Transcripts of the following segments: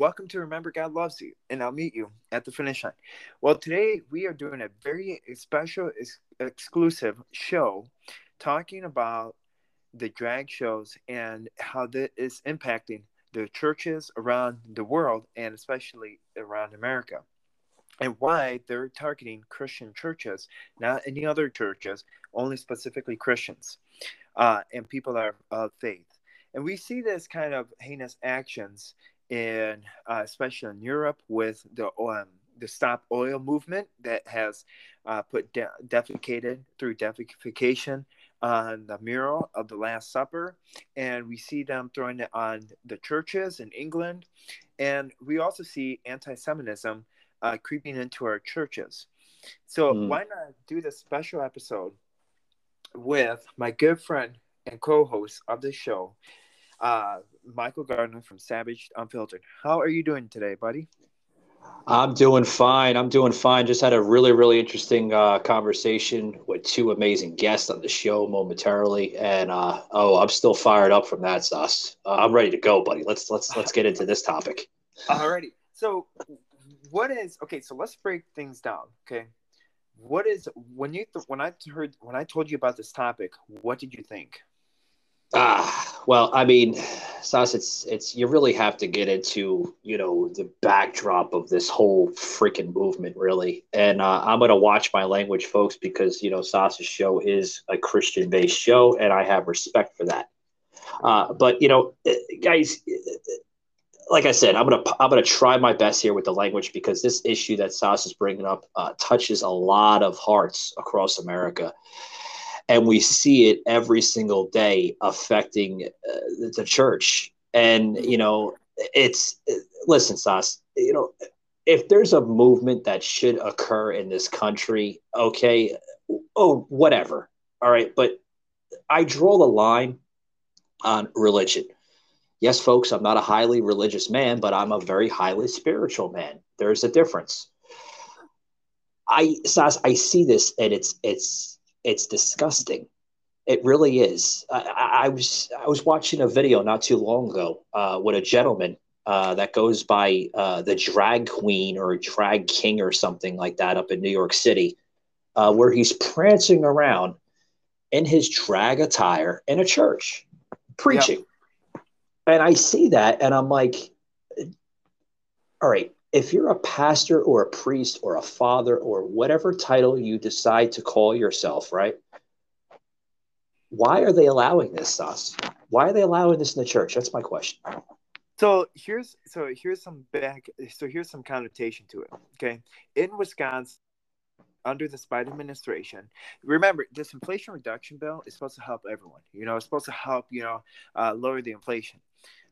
Welcome to Remember God Loves You, and I'll meet you at the finish line. Well, today we are doing a very special, exclusive show talking about the drag shows and how that is impacting the churches around the world and especially around America, and why they're targeting Christian churches, not any other churches, only specifically Christians and people that are of faith. And we see this kind of heinous actions in especially in Europe with the Stop Oil movement that has put defecated through defecation on the mural of the Last Supper, and we see them throwing it on the churches in England. And we also see anti-Semitism creeping into our churches. So why not do this special episode with my good friend and co-host of the show, Michael Gardner from Savage Unfiltered. How are you doing today, buddy? I'm doing fine. Just had a really interesting conversation with two amazing guests on the show momentarily, and I'm still fired up from that, Sus. I'm ready to go, buddy. Let's get into this topic. Alrighty. So, so let's break things down, okay? What is when I told you about this topic, what did you think? Well, I mean, Sas, it's you really have to get into, you know, the backdrop of this whole freaking movement, really. And I'm going to watch my language, folks, because, you know, Sas's show is a Christian-based show, and I have respect for that. But, you know, guys, like I said, I'm gonna try my best here with the language, because this issue that Sas is bringing up touches a lot of hearts across America. And we see it every single day affecting the church. And, you know, listen, Sas, you know, if there's a movement that should occur in this country, okay, whatever. All right. But I draw the line on religion. Yes, folks, I'm not a highly religious man, but I'm a very highly spiritual man. There's a difference. Sas, I see this, and it's disgusting. It really is. I was watching a video not too long ago with a gentleman that goes by the drag queen or drag king or something like that up in New York City, where he's prancing around in his drag attire in a church preaching. Yep. And I see that, and I'm like, all right, if you're a pastor or a priest or a father or whatever title you decide to call yourself, right? Why are they allowing this, Sas? Why are they allowing this in the church? That's my question. So here's some connotation to it. Okay. In Wisconsin, under this Biden administration, remember, this Inflation Reduction Bill is supposed to help everyone. You know, it's supposed to help, you know, lower the inflation.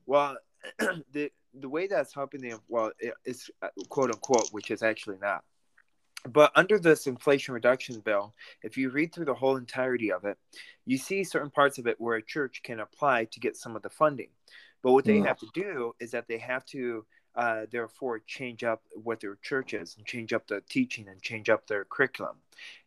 Well, the way that's helping them, well, it's quote unquote, which is actually not. But under this Inflation Reduction Bill, if you read through the whole entirety of it, you see certain parts of it where a church can apply to get some of the funding. But what they have to do is that they have to therefore change up what their church is and change up the teaching and change up their curriculum.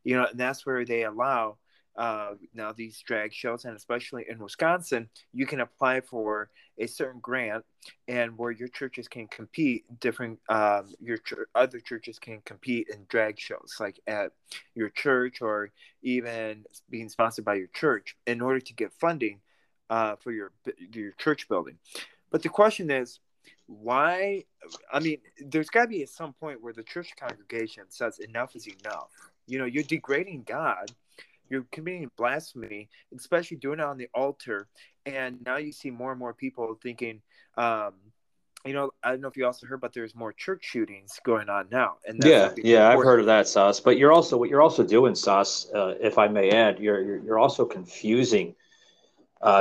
You know, and that's where they allow now these drag shows, and especially in Wisconsin, you can apply for a certain grant, and where your churches can compete, different other churches can compete in drag shows, like at your church or even being sponsored by your church, in order to get funding for your church building. But the question is, why? I mean, there's got to be at some point where the church congregation says enough is enough. You know, you're degrading God. You're committing blasphemy, especially doing it on the altar. And now you see more and more people thinking, you know, I don't know if you also heard, but there's more church shootings going on now. And I've heard of that, Sas. But what you're also doing, Sas, if I may add, you're also confusing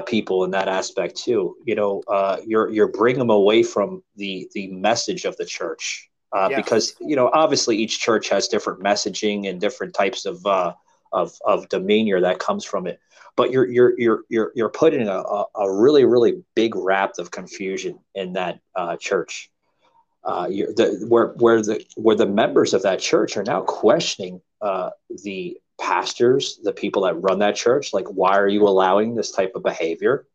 people in that aspect too. You know, you're bringing them away from the message of the church because, you know, obviously each church has different messaging and different types of demeanor that comes from it, but you're putting a really big raft of confusion in that church, where the members of that church are now questioning the pastors, the people that run that church. Like, why are you allowing this type of behavior?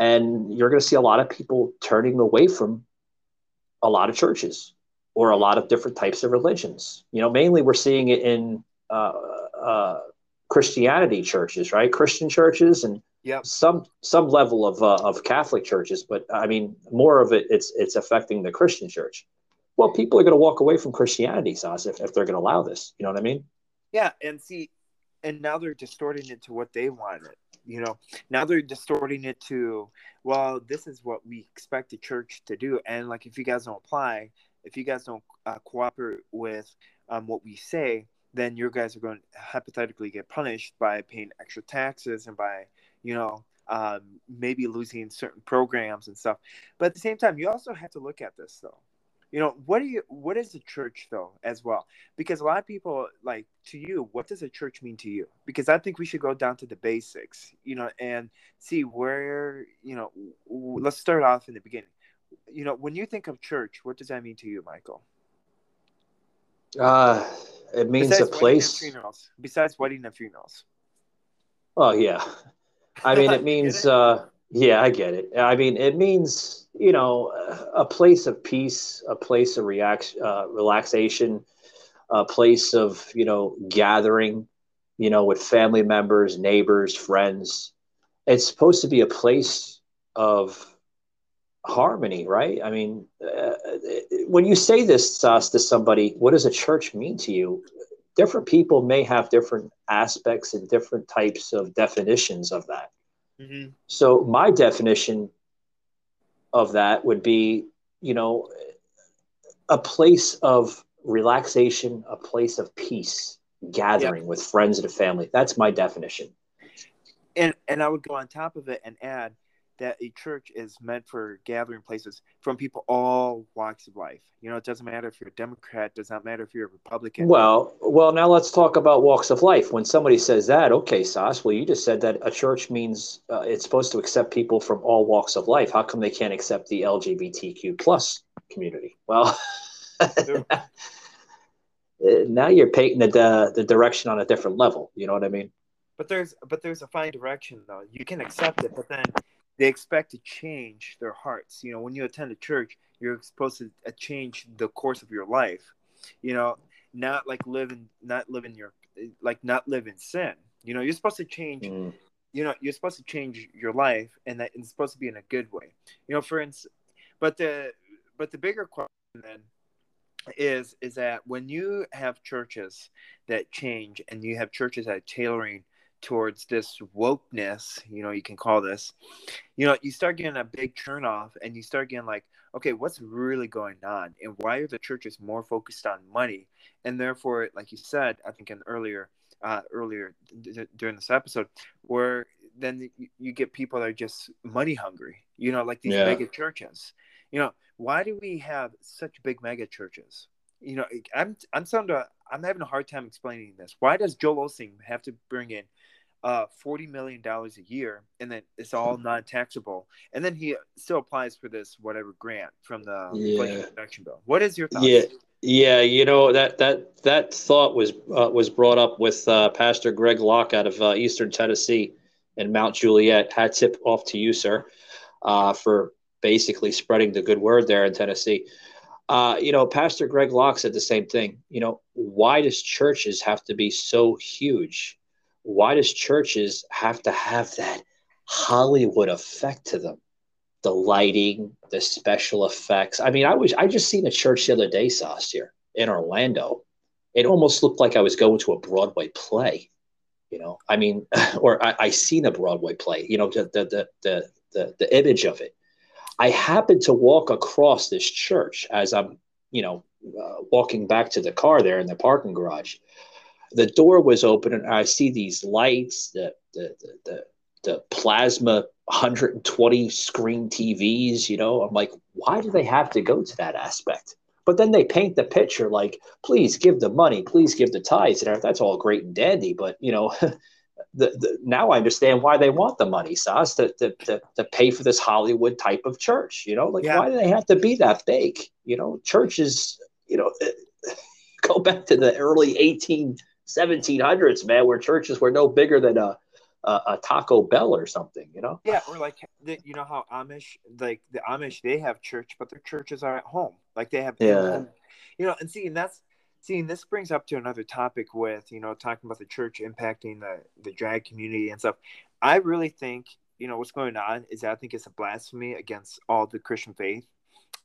And you're going to see a lot of people turning away from a lot of churches or a lot of different types of religions. You know, mainly we're seeing it in Christianity churches, right? Christian churches and some level of Catholic churches. But I mean, more of it, it's affecting the Christian church. Well, people are going to walk away from Christianity, Saz, if they're going to allow this. You know what I mean? Yeah. And see, and now they're distorting it to what they wanted. You know, now they're distorting it to, well, this is what we expect the church to do. And like, if you guys don't apply, if you guys don't cooperate with what we say, then your guys are going to hypothetically get punished by paying extra taxes and by, you know, maybe losing certain programs and stuff. But at the same time, you also have to look at this, though. You know, what is the church, though, as well? Because a lot of people, like, to you, what does a church mean to you? Because I think we should go down to the basics, you know, and see where, you know, let's start off in the beginning. You know, when you think of church, what does that mean to you, Michael? It means besides a place. Besides wedding and funerals. Oh, yeah. I mean, it means, yeah, I get it. I mean, it means, you know, a place of peace, a place of relaxation, a place of, you know, gathering, you know, with family members, neighbors, friends. It's supposed to be a place of harmony, right? I mean, when you say this, Sas, to somebody, what does a church mean to you? Different people may have different aspects and different types of definitions of that. Mm-hmm. So my definition of that would be, you know, a place of relaxation, a place of peace, gathering with friends and a family. That's my definition. And I would go on top of it and add that a church is meant for gathering places from people all walks of life. You know, it doesn't matter if you're a Democrat, it does not matter if you're a Republican. Well, now let's talk about walks of life. When somebody says that, okay, Sas, well, you just said that a church means it's supposed to accept people from all walks of life. How come they can't accept the LGBTQ plus community? Well, now you're painting the direction on a different level. You know what I mean? But there's a fine direction, though. You can accept it, but then they expect to change their hearts. You know, when you attend a church, you're supposed to change the course of your life. You know, not live in sin. You know, you're supposed to change. Mm. You know, you're supposed to change your life, and that it's supposed to be in a good way. You know, for instance, but the bigger question then is that when you have churches that change, and you have churches that are tailoring towards this wokeness, you know, you can call this, you know, you start getting a big turnoff, and you start getting like, okay, what's really going on, and why are the churches more focused on money? And therefore, like you said, I think in earlier during this episode, where then you get people that are just money hungry, you know, like these mega churches. You know, why do we have such big mega churches? You know, I'm having a hard time explaining this. Why does Joel Osteen have to bring in $40 million a year, and then it's all non-taxable, and then he still applies for this whatever grant from the Inflation Reduction Bill? What is your thought? Yeah, you know, that thought was brought up with Pastor Greg Locke out of Eastern Tennessee and Mount Juliet. Hat tip off to you, sir, for basically spreading the good word there in Tennessee. You know, Pastor Greg Locke said the same thing. You know, why does churches have to be so huge? Why does churches have to have that Hollywood effect to them? The lighting, the special effects. I mean, I just seen a church the other day, Sas, here in Orlando. It almost looked like I was going to a Broadway play. You know, I mean, or I seen a Broadway play. You know, the image of it. I happened to walk across this church as I'm, you know, walking back to the car there in the parking garage. The door was open, and I see these lights, the plasma 120 screen TVs. You know, I'm like, why do they have to go to that aspect? But then they paint the picture like, please give the money, please give the tithes, and that's all great and dandy. But you know, now I understand why they want the money, Sas, to pay for this Hollywood type of church. You know, like why do they have to be that big? You know, churches. You know, go back to the early 1700s, man, where churches were no bigger than a Taco Bell or something, you know? Yeah, or like, you know how Amish, like the Amish, they have church, but their churches are at home. Like they have, you know, and see, and that's, seeing this brings up to another topic with, you know, talking about the church impacting the drag community and stuff. I really think, you know, what's going on is I think it's a blasphemy against all the Christian faith.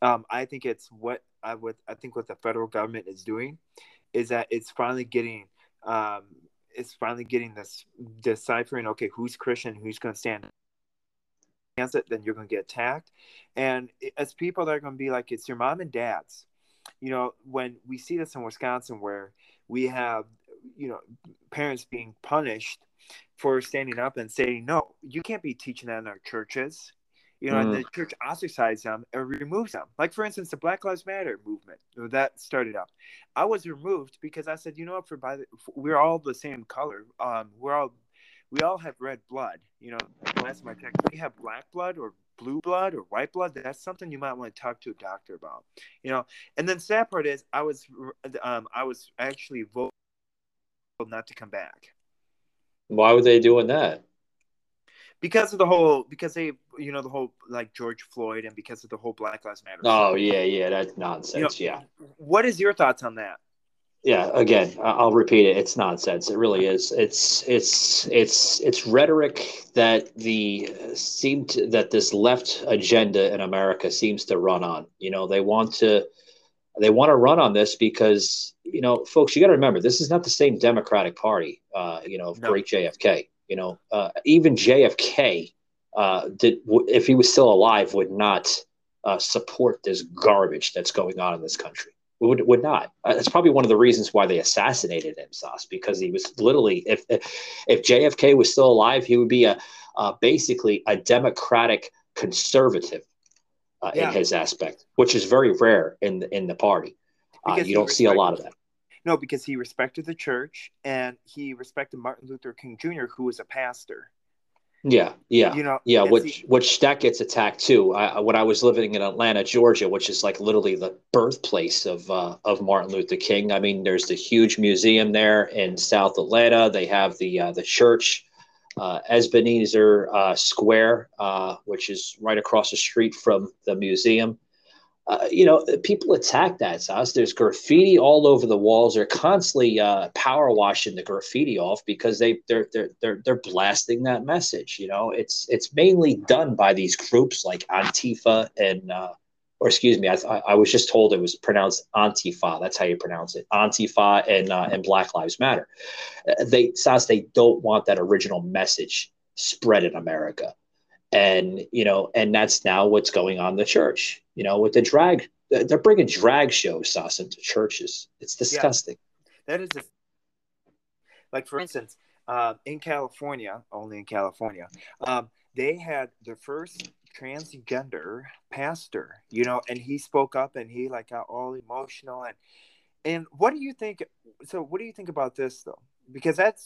I think it's what I think what the federal government is doing is that it's finally getting this deciphering, okay, who's Christian, who's going to stand against it, then you're going to get attacked. And as people that are going to be like, it's your mom and dad's, you know, when we see this in Wisconsin where we have, you know, parents being punished for standing up and saying, no, you can't be teaching that in our churches. You know, and the church ostracizes them and removes them. Like, for instance, the Black Lives Matter movement that started up. I was removed because I said, you know, we're all the same color. We all have red blood. You know, last my text, we have black blood or blue blood or white blood. That's something you might want to talk to a doctor about. You know, and then sad part is I was actually voted not to come back. Why were they doing that? Because of the whole, the whole like George Floyd and because of the whole Black Lives Matter. Oh, yeah, that's nonsense. You know, yeah. What is your thoughts on that? Yeah, again, I'll repeat it. It's nonsense. It really is. It's rhetoric that this left agenda in America seems to run on. You know, they want to run on this because, you know, folks, you got to remember, this is not the same Democratic Party. Great JFK. You know, even JFK, if he was still alive, would not support this garbage that's going on in this country. Would not. That's probably one of the reasons why they assassinated him, Sauce, because he was literally, if JFK was still alive, he would be basically a Democratic conservative in his aspect, which is very rare in the party. You don't see a lot of that. No, because he respected the church and he respected Martin Luther King Jr., who was a pastor. Yeah. You know, yeah, which that gets attacked too. When I was living in Atlanta, Georgia, which is like literally the birthplace of Martin Luther King. I mean, there's the huge museum there in South Atlanta. They have the church, Ebenezer Square, which is right across the street from the museum. You know, people attack that, Sauce. There's graffiti all over the walls. They're constantly power washing the graffiti off because they're blasting that message. You know, it's mainly done by these groups like Antifa and I was just told it was pronounced Antifa. That's how you pronounce it, Antifa and Black Lives Matter. They don't want that original message spread in America. And, you know, and that's now what's going on in the church, you know, with the drag. They're bringing drag shows, Sauce, into churches. It's disgusting. Yeah. That is like, for instance, only in California, they had their first transgender pastor, you know, and he spoke up and he like got all emotional. And what do you think? So what do you think about this, though? Because that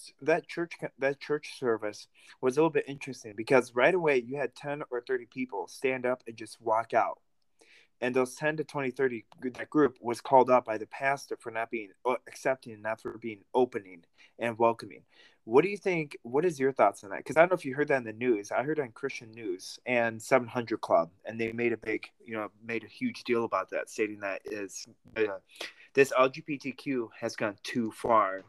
church service was a little bit interesting because right away you had 10 or 30 people stand up and just walk out. And those 10 to 20, 30, that group was called out by the pastor for not being accepting and not for being opening and welcoming. What do you think? What is your thoughts on that? Because I don't know if you heard that in the news. I heard it on Christian News and 700 Club, and they made a huge deal about that, stating that is this LGBTQ has gone too far.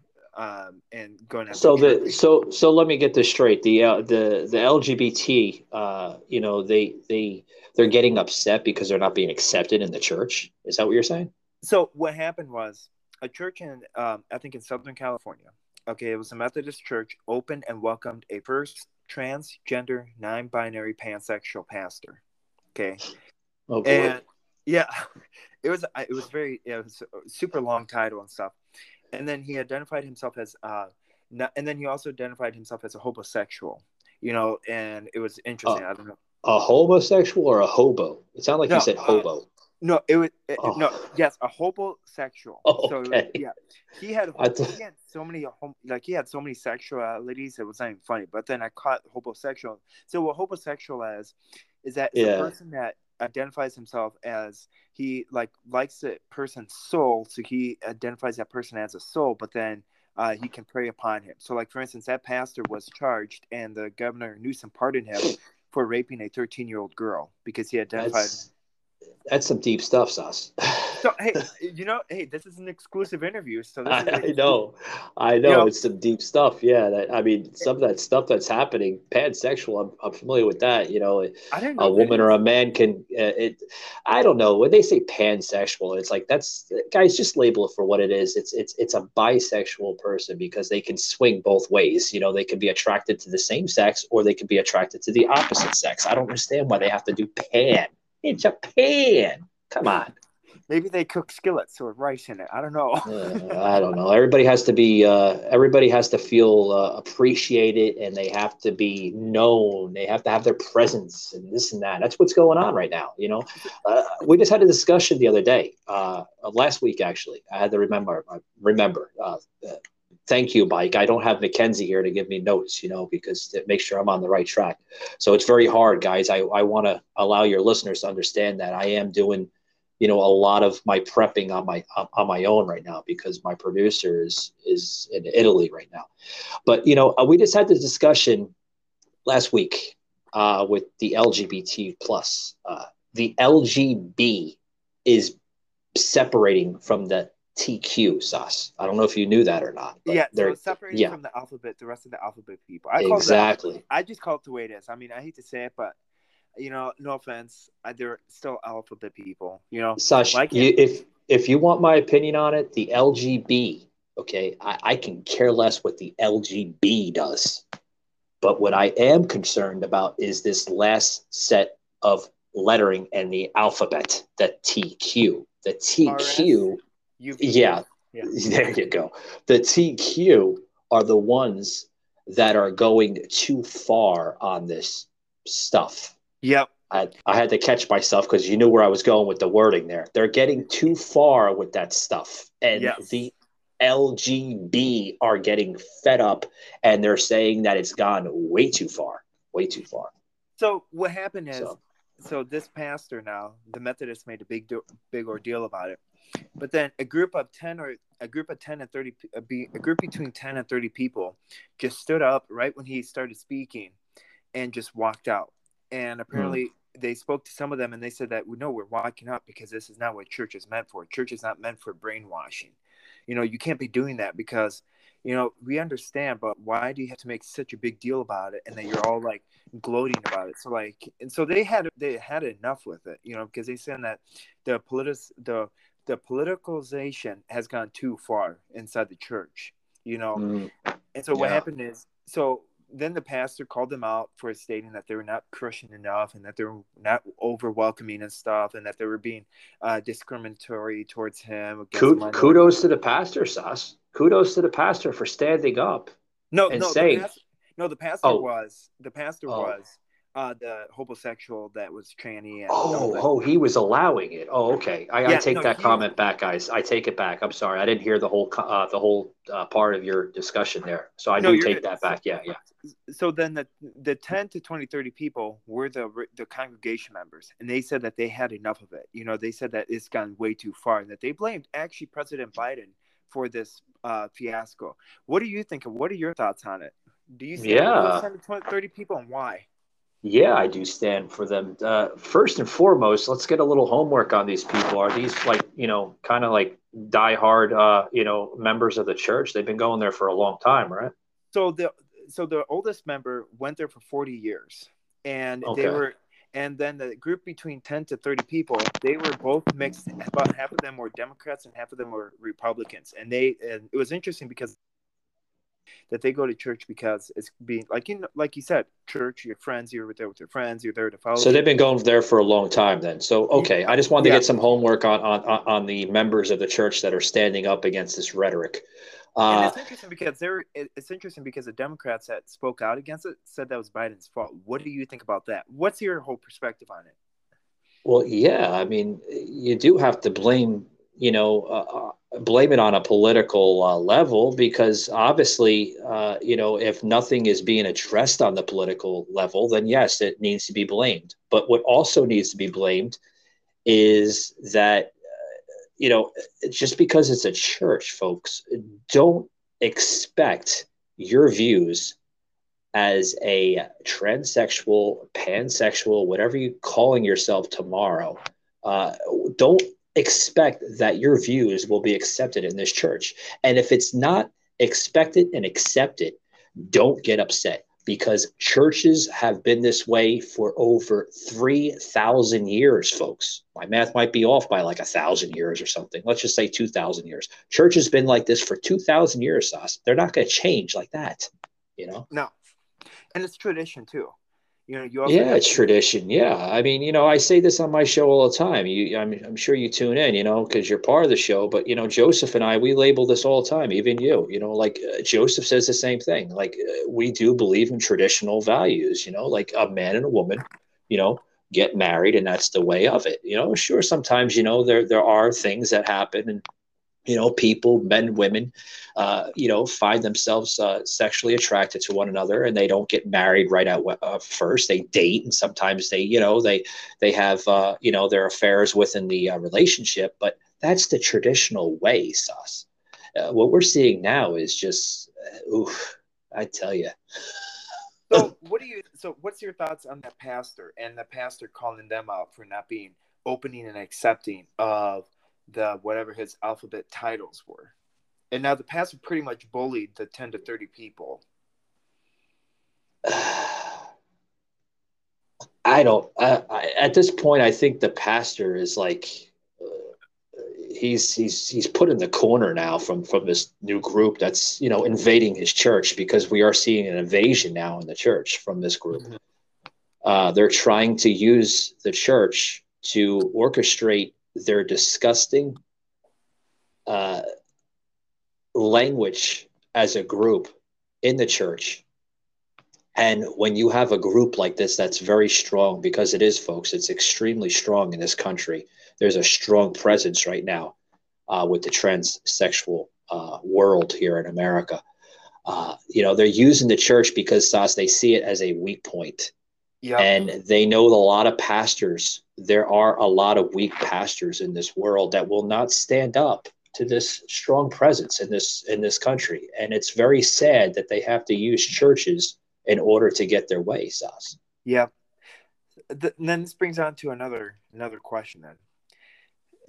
And going after so let me get this straight. The LGBT, you know, they're getting upset because they're not being accepted in the church. Is that what you're saying? So what happened was a church in I think in Southern California. Okay, it was a Methodist church, opened and welcomed a first transgender, non-binary, pansexual pastor. Okay, oh boy. And yeah, it was a super long title and stuff. And then he identified himself as, and then he also identified himself as a homosexual, you know, and it was interesting. I don't know. A homosexual or a hobo? It sounded like you said hobo. A hobosexual. Oh, okay. So, yeah, he had so many he had so many sexualities. It was not even funny. But then I caught hobosexual. So what homosexual is that it's a person that identifies himself as he likes the person's soul, so he identifies that person as a soul, but then he can prey upon him. So, like, for instance, that pastor was charged, and the governor Newsom pardoned him for raping a 13-year-old girl because he identified. That's some deep stuff, Sauce. So, hey, you know, hey, this is an exclusive interview. So this is I know. You know, it's some deep stuff. Yeah, some of that stuff that's happening, pansexual. I'm familiar with that. You know, I didn't know a woman or a man can. I don't know, when they say pansexual, it's like, that's, guys, just label it for what it is. It's a bisexual person because they can swing both ways. You know, they can be attracted to the same sex or they can be attracted to the opposite sex. I don't understand why they have to do pan. In Japan, come on. Maybe they cook skillets or rice in it. I don't know. I don't know. Everybody has to be. Everybody has to feel appreciated, and they have to be known. They have to have their presence, and this and that. That's what's going on right now. You know, we just had a discussion the other day, last week actually. I had to remember. Thank you, Mike. I don't have Mackenzie here to give me notes, you know, because it makes sure I'm on the right track. So it's very hard, guys. I want to allow your listeners to understand that I am doing, you know, a lot of my prepping on my own right now because my producer is in Italy right now. But, you know, we just had this discussion last week with the LGBT plus. The LGB is separating from the TQ, Sauce. I don't know if you knew that or not. Yeah, so it's separated from the alphabet, the rest of the alphabet people. Exactly. I just call it the way it is. I mean, I hate to say it, but, you know, no offense, they're still alphabet people, you know. Sauce, like if you want my opinion on it, the LGB, okay, I can care less what the LGB does. But what I am concerned about is this last set of lettering and the alphabet, the TQ. The TQ... there you go. The TQ are the ones that are going too far on this stuff. Yep. I had to catch myself because you knew where I was going with the wording there. They're getting too far with that stuff. And the LGB are getting fed up, and they're saying that it's gone way too far. Way too far. So what happened is, so this pastor now, the Methodist, made a big ordeal about it. But then a group between 10 and 30 people just stood up right when he started speaking and just walked out. And apparently they spoke to some of them and they said that, no, we're walking out because this is not what church is meant for. Church is not meant for brainwashing. You know, you can't be doing that because, you know, we understand, but why do you have to make such a big deal about it? And then you're all like gloating about it. So like, and so they had enough with it, you know, because they said that the politicalization has gone too far inside the church, you know? And so what happened is, so then the pastor called them out for stating that they were not Christian enough and that they were not over welcoming and stuff and that they were being discriminatory towards him. Kudos to the pastor, Sauce. Kudos to the pastor for standing up saying. The pastor was the homosexual that was tranny. And he was allowing it. Oh, okay. I take that comment back, guys. I take it back. I'm sorry. I didn't hear the whole part of your discussion there. So I do take that back. Yeah. So then the 10 to 20, 30 people were the congregation members, and they said that they had enough of it. You know, they said that it's gone way too far and that they blamed actually President Biden for this fiasco. What do you think? What are your thoughts on it? Do you see 10 to 20, 30 people and why? Yeah, I do stand for them. First and foremost, let's get a little homework on these people. Are these like, you know, kind of like diehard, you know, members of the church? They've been going there for a long time, right? So the oldest member went there for 40 years, and then the group between 10 to 30 people, they were both mixed. About half of them were Democrats and half of them were Republicans, and it was interesting because that they go to church because it's being like you said, church, your friends, you're there with your friends, you're there to follow. So they've been going there for a long time then. So, okay. I just wanted to get some homework on the members of the church that are standing up against this rhetoric. And it's interesting because the Democrats that spoke out against it said that was Biden's fault. What do you think about that? What's your whole perspective on it? Well, yeah, I mean, you do have to blame, you know, blame it on a political level because obviously, you know, if nothing is being addressed on the political level, then yes, it needs to be blamed. But what also needs to be blamed is that, you know, just because it's a church, folks, don't expect your views as a transsexual, pansexual, whatever you're calling yourself tomorrow, don't expect that your views will be accepted in this church. And if it's not expected and accepted, don't get upset, because churches have been this way for over 3,000 years, folks. My math might be off by like 1,000 years or something. Let's just say 2,000 years. Church has been like this for 2,000 years, Sauce. They're not going to change like that, you know? No. And it's tradition too. You know, it's tradition. Yeah. I mean, you know, I say this on my show all the time. I'm sure you tune in, you know, because you're part of the show. But, you know, Joseph and I, we label this all the time, even you know, like Joseph says the same thing. Like we do believe in traditional values, you know, like a man and a woman, you know, get married. And that's the way of it. You know, sure. Sometimes, you know, there are things that happen, and, you know, people, men, women, you know, find themselves sexually attracted to one another, and they don't get married right at first. They date, and sometimes they, you know, they have, you know, their affairs within the relationship. But that's the traditional way, Sauce. What we're seeing now is just, oof, I tell you. So what's your thoughts on that pastor and the pastor calling them out for not being opening and accepting of the whatever his alphabet titles were? And now the pastor pretty much bullied the 10 to 30 people. I at this point, I think the pastor is like, he's put in the corner now from this new group that's, you know, invading his church, because we are seeing an invasion now in the church from this group. Mm-hmm. They're trying to use the church to orchestrate their disgusting language as a group in the church. And when you have a group like this that's very strong, because it is, folks, it's extremely strong in this country. There's a strong presence right now with the transsexual world here in America. You know, they're using the church because, Sauce, they see it as a weak point. Yep. And they know a lot of pastors. There are a lot of weak pastors in this world that will not stand up to this strong presence in this country. And it's very sad that they have to use churches in order to get their way, Sauce. Yeah. Then this brings on to another question then.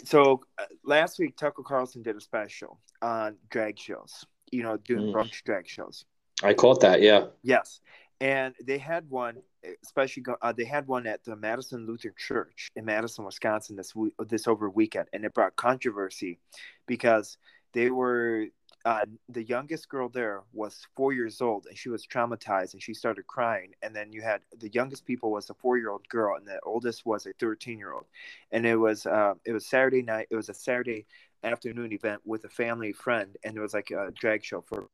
So last week, Tucker Carlson did a special on drag shows, you know, doing brunch drag shows. I caught that. Yeah. Yes. And they had one, especially they had one at the Madison Lutheran Church in Madison, Wisconsin this over weekend, and it brought controversy because they were the youngest girl there was 4 years old, and she was traumatized and she started crying. And then you had the youngest people was a 4-year-old girl, and the oldest was a 13-year-old. And it was Saturday night. It was a Saturday afternoon event with a family friend, and it was like a drag show for.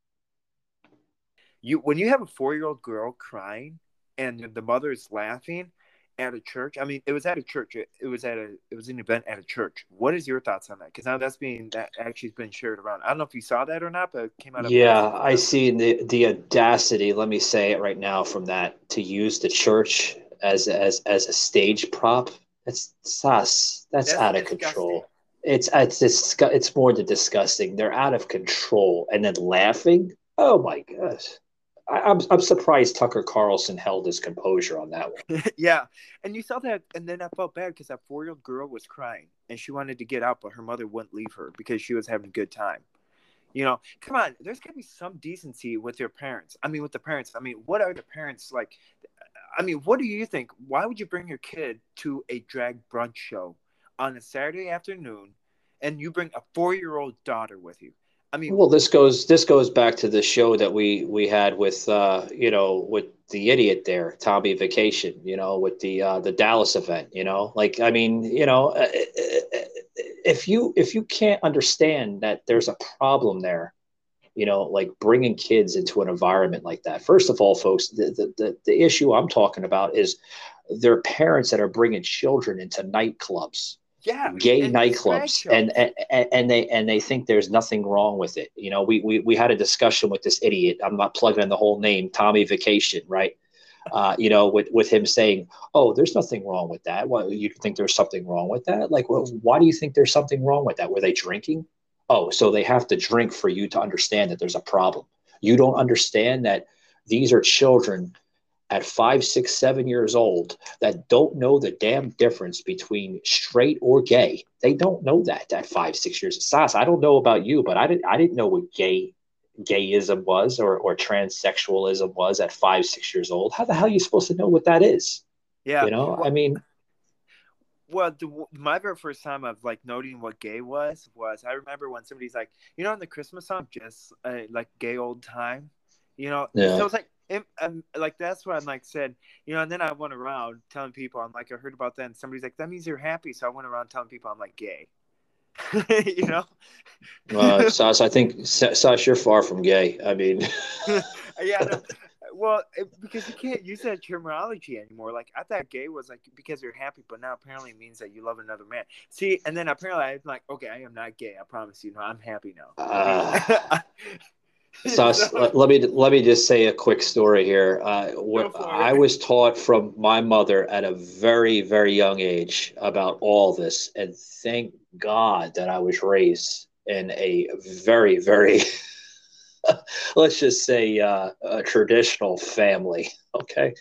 When you have a 4-year-old girl crying and the mother is laughing at a church, I mean, it was at a church. It was an event at a church. What is your thoughts on that? Because now that actually has been shared around. I don't know if you saw that or not, but it came out. Yeah, I see the audacity. Let me say it right now from that to use the church as a stage prop. That's sus. That's out of control. It's more than disgusting. They're out of control, and then laughing. Oh my gosh. I'm surprised Tucker Carlson held his composure on that one. Yeah. And you saw that, and then I felt bad because that 4-year-old girl was crying and she wanted to get out, but her mother wouldn't leave her because she was having a good time. You know, come on, there's got to be some decency with their parents. I mean, with the parents. I mean, what are the parents like? I mean, what do you think? Why would you bring your kid to a drag brunch show on a Saturday afternoon and you bring a 4-year-old daughter with you? I mean, well, this goes back to the show that we had with you know, with the idiot there, Tommy Vacation, you know, with the Dallas event, you know, like, I mean, you know, if you can't understand that there's a problem there, you know, like bringing kids into an environment like that. First of all, folks, the issue I'm talking about is their parents that are bringing children into nightclubs. Yeah, gay nightclubs, and they think there's nothing wrong with it. You know, we had a discussion with this idiot. I'm not plugging in the whole name, Tommy Vacation, right? You know, with him saying, "Oh, there's nothing wrong with that." Well, you think there's something wrong with that? Like, well, why do you think there's something wrong with that? Were they drinking? oh, so they have to drink for you to understand that there's a problem. You don't understand that these are children at 5, 6, 7 years old that don't know the damn difference between straight or gay. They don't know that at 5, 6 years. Sas, I don't know about you, but I didn't know what gayism was or transsexualism was at 5, 6 years old. How the hell are you supposed to know what that is? Yeah. You know, I mean. Well, my very first time of like noting what gay was I remember when somebody's like, you know, in the Christmas song, just like gay old time, you know. Yeah. So it's like, like that's what I'm like said, you know. And then I went around telling people, I'm like, I heard about that, and somebody's like, that means you're happy. So I went around telling people I'm like gay. You know. Sas, I think Sas, you're far from gay. I mean, yeah. No. Well, because you can't use that terminology anymore. Like, I thought gay was like because you're happy, but now apparently it means that you love another man. See, and then apparently I'm like, okay, I am not gay. I promise you. No, I'm happy now. Sas, let me just say a quick story here. I was taught from my mother at a very, very young age about all this, and thank God that I was raised in a very, very – let's just say a traditional family. Okay.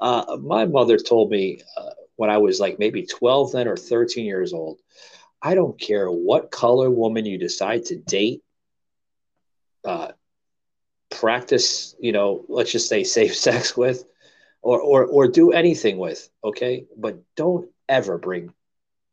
My mother told me when I was like maybe 12 then or 13 years old, I don't care what color woman you decide to date, practice, you know, let's just say safe sex with, or do anything with. Okay. But don't ever bring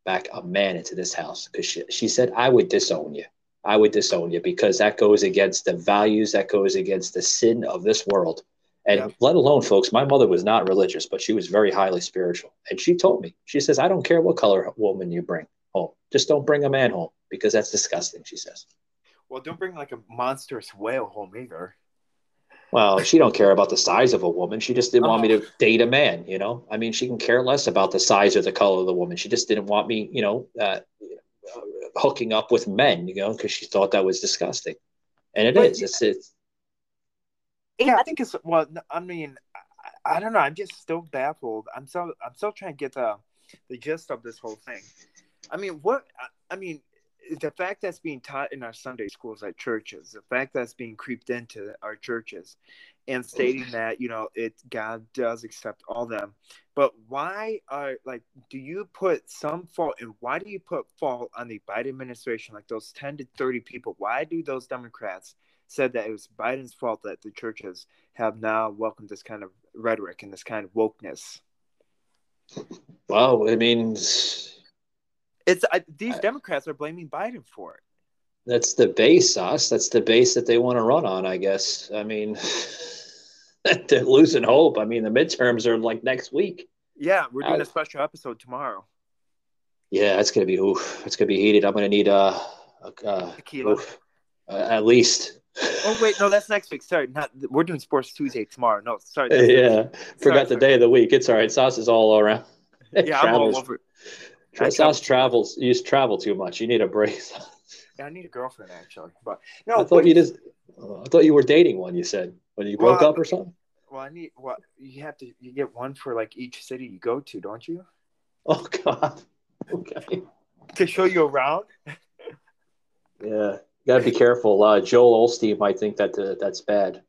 back a man into this house. 'Cause she said, I would disown you. I would disown you because that goes against the values, that goes against the sin of this world. And yeah. Let alone, folks, my mother was not religious, but she was very highly spiritual. And she told me, she says, I don't care what color woman you bring home. Just don't bring a man home because that's disgusting, she says. Well, don't bring like a monstrous whale home either. Well, she don't care about the size of a woman. She just didn't want me to date a man, you know. I mean, she can care less about the size or the color of the woman. She just didn't want me, you know, hooking up with men, you know, because she thought that was disgusting. And it is. It's yeah, I think it's, well, I mean, I don't know. I'm just still baffled. I'm still trying to get the gist of this whole thing. I mean, the fact that's being taught in our Sunday schools at churches, the fact that's being creeped into our churches and stating that, you know, God does accept all them. But why do you put some fault, and why do you put fault on the Biden administration? Like those 10 to 30 people, why do those Democrats said that it was Biden's fault that the churches have now welcomed this kind of rhetoric and this kind of wokeness? Well, I mean, these Democrats are blaming Biden for it. That's the base, Sas. That's the base that they want to run on, I guess. I mean, they're losing hope. I mean, the midterms are like next week. Yeah, we're doing a special episode tomorrow. Yeah, it's going to be it's going to be heated. I'm going to need tequila. At least. Oh, wait, no, that's next week. Sorry, we're doing Sports Tuesday tomorrow. No, sorry. Yeah, forgot the day of the week. It's all right. Sas is all around. Yeah, I'm all over it. Sas travels. You just travel too much. You need a break. Yeah, I need a girlfriend actually, but no. I thought you were dating one. You said when you broke up or something. Well, you have to. You get one for like each city you go to, don't you? Oh God. Okay. To show you around. Yeah, you gotta be careful. Joel Osteen might think that that's bad.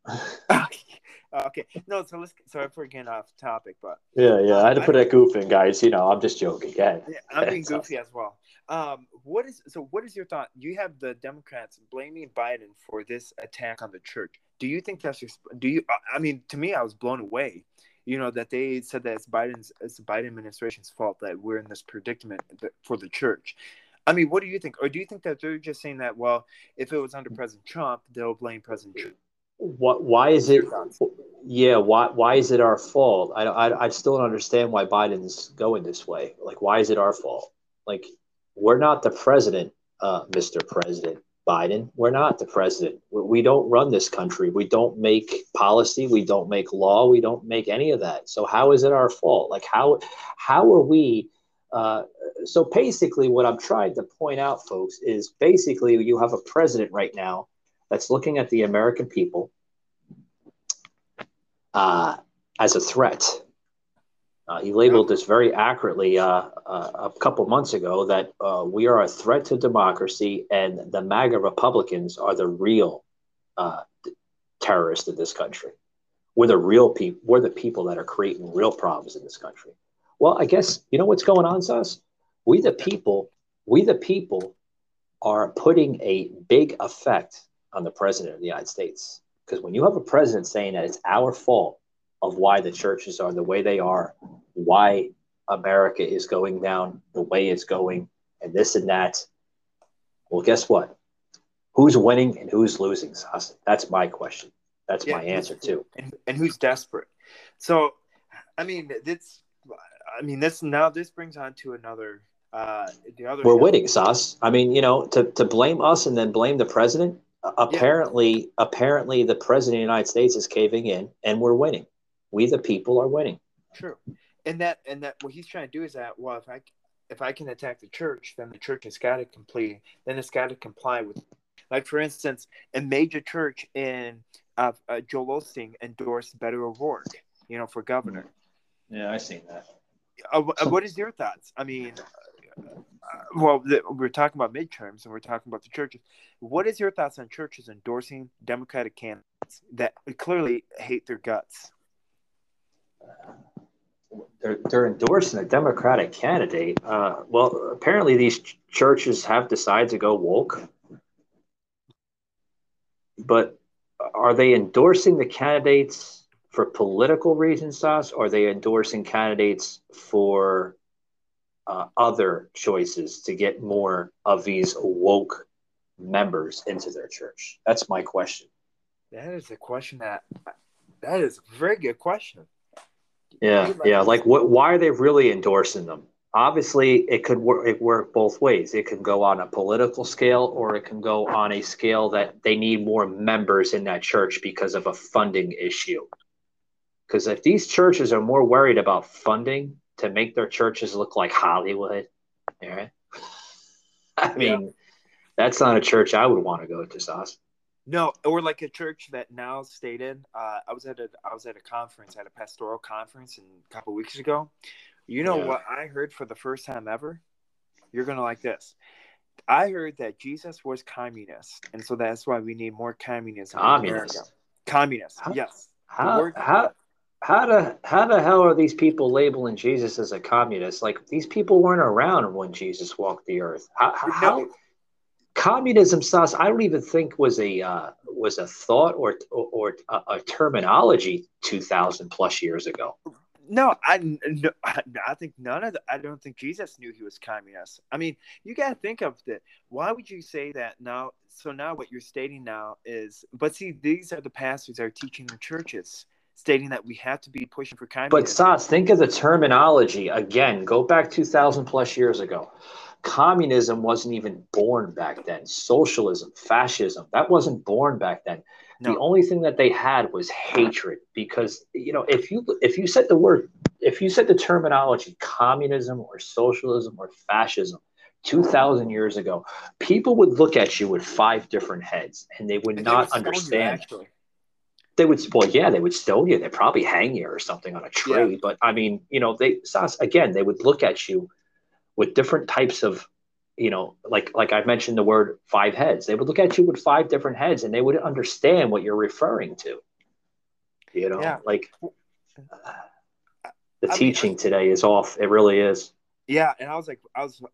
Okay. No. So sorry for getting off topic, but yeah. I had to put that goof in, guys. You know, I'm just joking. Yeah, I'm being goofy as well. What is your thought? You have the Democrats blaming Biden for this attack on the church. Do you think that's I mean, to me, I was blown away, you know, that they said that it's the Biden administration's fault that we're in this predicament for the church. I mean, what do you think? Or do you think that they're just saying that, well, if it was under President Trump, they'll blame President Trump? Why is it our fault? I still don't understand why Biden's going this way. Like, why is it our fault? Like, we're not the president, Mr. President Biden. We're not the president. We don't run this country. We don't make policy. We don't make law. We don't make any of that. So how is it our fault? Like, how are we? So basically what I'm trying to point out, folks, is basically you have a president right now that's looking at the American people as a threat. He labeled this very accurately a couple months ago that we are a threat to democracy, and the MAGA Republicans are the real terrorists in this country. We're the real people. We're the people that are creating real problems in this country. Well, I guess you know what's going on, Sos? We the people are putting a big effect on the president of the United States, because when you have a president saying that it's our fault of why the churches are the way they are, why America is going down the way it's going, and this and that, well, guess what? Who's winning and who's losing, Sos? That's my question. That's my answer too. And who's desperate? So, this brings on to another. We're winning, Sos. I mean, you know, to blame us and then blame the president. Apparently, the president of the United States is caving in, and we're winning. We the people are winning. True, and that what he's trying to do is that. Well, if I can attack the church, then the church has got to complete. Then it's got to comply with. Like, for instance, a major church in Joel Osteen endorsed Beto O'Rourke, you know, for governor. Yeah, I seen that. What is your thoughts? I mean, we're talking about midterms and we're talking about the churches. What is your thoughts on churches endorsing Democratic candidates that clearly hate their guts? They're endorsing a Democratic candidate. Well, apparently these churches have decided to go woke. But are they endorsing the candidates for political reasons, Sos? Or are they endorsing candidates for other choices to get more of these woke members into their church? That's my question. That is a question that is a very good question. Yeah. Like, what? Why are they really endorsing them? Obviously, it could work both ways. It can go on a political scale, or it can go on a scale that they need more members in that church because of a funding issue. Because if these churches are more worried about funding to make their churches look like Hollywood, all right? I mean, that's not a church I would want to go to, Sos. No, or like a church that now stated. I was at a conference, at a pastoral conference, a couple of weeks ago. You know what I heard for the first time ever? You're going to like this. I heard that Jesus was communist, and so that's why we need more communism. Communist, yes. How the hell are these people labeling Jesus as a communist? Like, these people weren't around when Jesus walked the earth. How communism, Sos, I don't even think was a thought or a terminology 2,000 plus years ago. No, I think none of that. I don't think Jesus knew he was communist. I mean, you got to think of that. Why would you say that now? So now what you're stating now is, but see, these are the pastors that are teaching the churches, stating that we have to be pushing for communism. But Sos, think of the terminology. Again, go back 2,000 plus years ago. Communism wasn't even born back then. Socialism, fascism, that wasn't born back then. No. The only thing that they had was hatred, because, you know, if you said the terminology communism or socialism or fascism 2,000 years ago, people would look at you with five different heads, and they would not understand. They would stone you. They'd probably hang you or something on a tree. Yeah. But I mean, you know, they would look at you with different types of, you know, like I mentioned the word five heads. They would look at you with five different heads, and they wouldn't understand what you're referring to. You know, like the teaching today is off. It really is. Yeah, and I was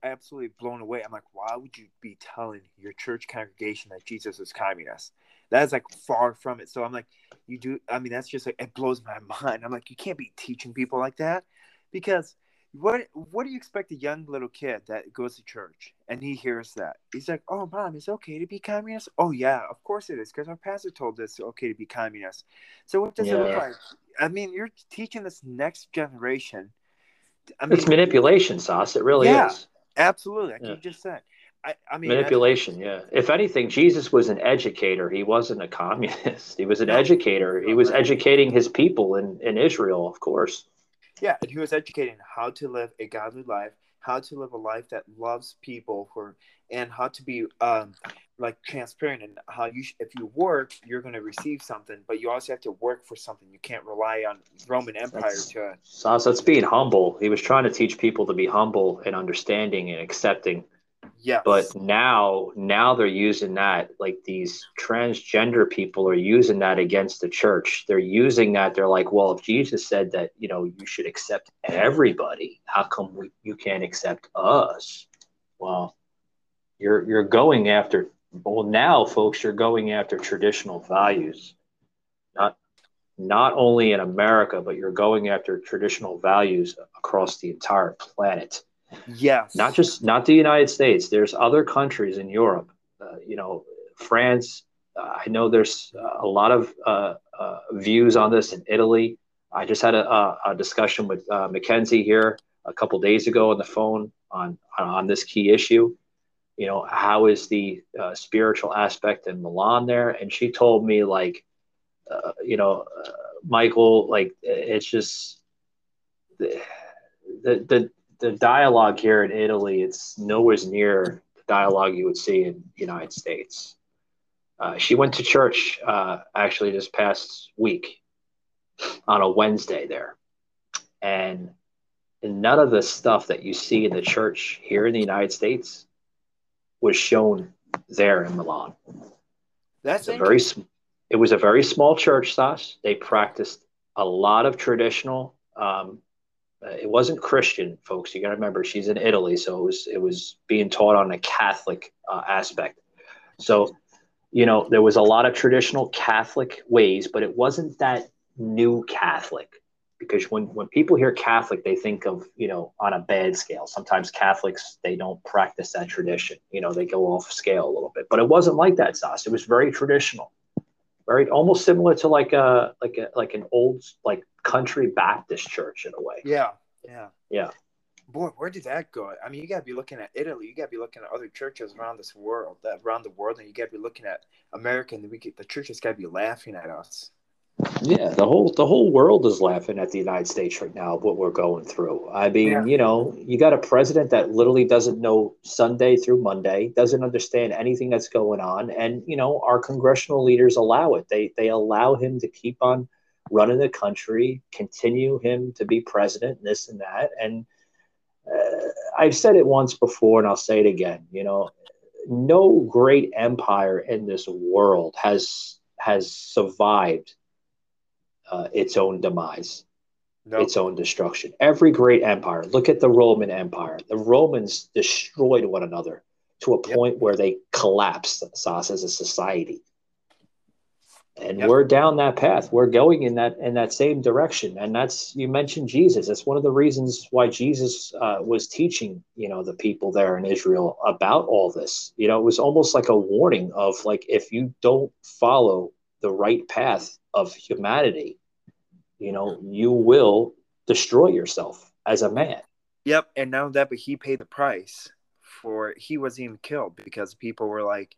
absolutely blown away. I'm like, why would you be telling your church congregation that Jesus is communist? That is, like, far from it. So I'm like, that's just, like, it blows my mind. I'm like, you can't be teaching people like that, because what do you expect a young little kid that goes to church and he hears that? He's like, oh, Mom, it's okay to be communist? Oh, yeah, of course it is, because our pastor told us it's okay to be communist. So what does it look like? I mean, you're teaching this next generation. I mean, it's manipulation, Sos. It really is. Absolutely. Like you just said. I mean, manipulation, If anything, Jesus was an educator. He wasn't a communist. He was an educator. He was educating his people in Israel, of course. Yeah, and he was educating how to live a godly life, how to live a life that loves people, and how to be like transparent in how you if you work, you're going to receive something, but you also have to work for something. You can't rely on Roman Empire to. So that's being humble. He was trying to teach people to be humble and understanding and accepting. Yeah. But now they're using that, like these transgender people are using that against the church. They're using that. They're like, well, if Jesus said that, you know, you should accept everybody, how come you can't accept us? Well, you're going after, well, now, folks, you're going after traditional values, not only in America, but you're going after traditional values across the entire planet. Yes. Not the United States. There's other countries in Europe, you know, France. I know there's a lot of views on this in Italy. I just had a discussion with Mackenzie here a couple days ago on the phone on this key issue. You know, how is the spiritual aspect in Milan there? And she told me, like, you know, Michael, like, it's just the dialogue here in Italy, it's nowhere near the dialogue you would see in the United States. She went to church actually this past week on a Wednesday there. And none of the stuff that you see in the church here in the United States was shown there in Milan. It was a very small church, Sas. They practiced a lot of traditional it wasn't Christian, folks. You got to remember, she's in Italy, so it was being taught on a Catholic aspect. So, you know, there was a lot of traditional Catholic ways, but it wasn't that new Catholic, because when people hear Catholic, they think of, you know, on a bad scale. Sometimes Catholics, they don't practice that tradition. You know, they go off scale a little bit, but it wasn't like that, Sas. It was very traditional, very almost similar to like an old country Baptist church in a way. Yeah. Boy, where did that go? I mean, you got to be looking at Italy. You got to be looking at other churches around the world, and you got to be looking at America, and the churches got to be laughing at us. Yeah, the whole world is laughing at the United States right now, what we're going through. I mean, You know, you got a president that literally doesn't know Sunday through Monday, doesn't understand anything that's going on, and, you know, our congressional leaders allow it. They allow him to keep on running the country, continue him to be president, this and that. And I've said it once before, and I'll say it again. You know, no great empire in this world has survived its own demise, its own destruction. Every great empire. Look at the Roman Empire. The Romans destroyed one another to a point where they collapsed, Sas, as a society. And we're down that path. We're going in that same direction. And that's, you mentioned Jesus. That's one of the reasons why Jesus was teaching, you know, the people there in Israel about all this. You know, it was almost like a warning of, like, if you don't follow the right path of humanity, you know, you will destroy yourself as a man. Yep. And not that, but he paid the price for, he wasn't even killed because people were like,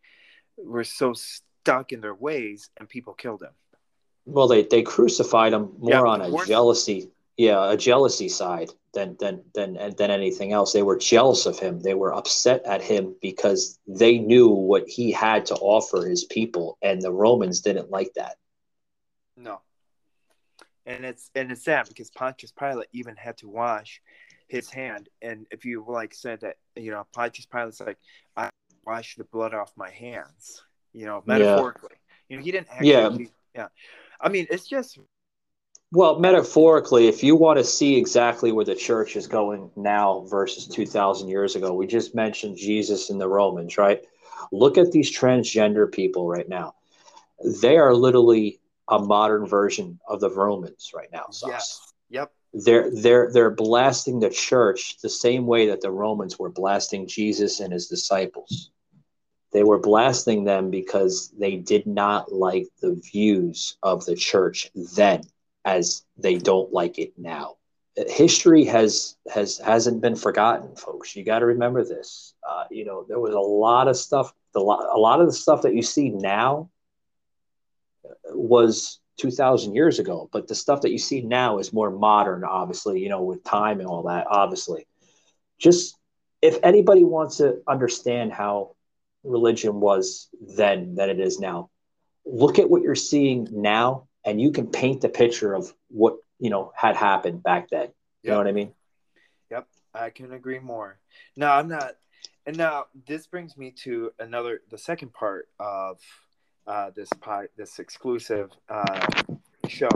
we're so stuck in their ways, and people killed him. Well, they crucified him more on a jealousy. Yeah. A jealousy side than anything else. They were jealous of him. They were upset at him because they knew what he had to offer his people. And the Romans didn't like that. No. And it's sad because Pontius Pilate even had to wash his hand. And if you said that, you know, Pontius Pilate's like, I wash the blood off my hands, you know, metaphorically. Yeah. You know, he didn't actually. Yeah. I mean, it's just. Well, metaphorically, if you want to see exactly where the church is going now versus 2,000 years ago, we just mentioned Jesus and the Romans, right? Look at these transgender people right now. They are literally a modern version of the Romans right now, Sas. Yes. Yep. They're blasting the church the same way that the Romans were blasting Jesus and his disciples. They were blasting them because they did not like the views of the church then, as they don't like it now. History hasn't been forgotten, folks. You got to remember this. You know, there was a lot of stuff. A lot of the stuff that you see now was 2,000 years ago, but the stuff that you see now is more modern, obviously, you know, with time and all that, obviously. Just if anybody wants to understand how religion was then than it is now. Look at what you're seeing now, and you can paint the picture of what, you know, had happened back then. You know what I mean? Yep. I can agree more. No, I'm not. And now this brings me to another, the second part of this exclusive show.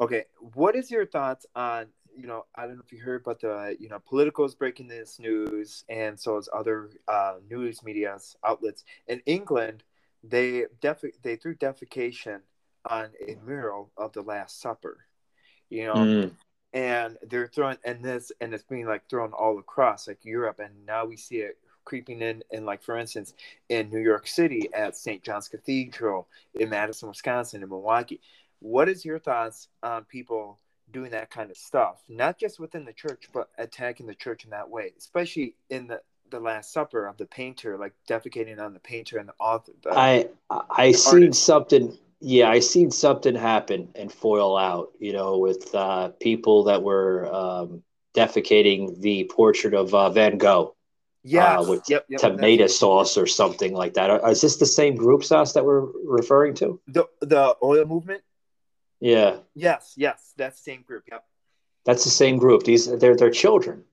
Okay. What is your thoughts on, you know, I don't know if you heard, but the, you know, Politico is breaking this news, and so is other news media outlets. In England, they threw defecation on a mural of the Last Supper, you know, and they're throwing, and it's being like thrown all across like Europe, and now we see it creeping in. And like, for instance, in New York City at St. John's Cathedral, in Madison, Wisconsin, in Milwaukee. What is your thoughts on people doing that kind of stuff, not just within the church, but attacking the church in that way, especially in the Last Supper of the painter, like defecating on the painter and the author? I seen something. Yeah, I seen something happen and foil out, you know, with people that were defecating the portrait of Van Gogh. Yeah, with tomato sauce or something like that. Is this the same group, sauce, that we're referring to? The oil movement. Yeah. Yes, that's the same group. Yep. That's the same group. They're children.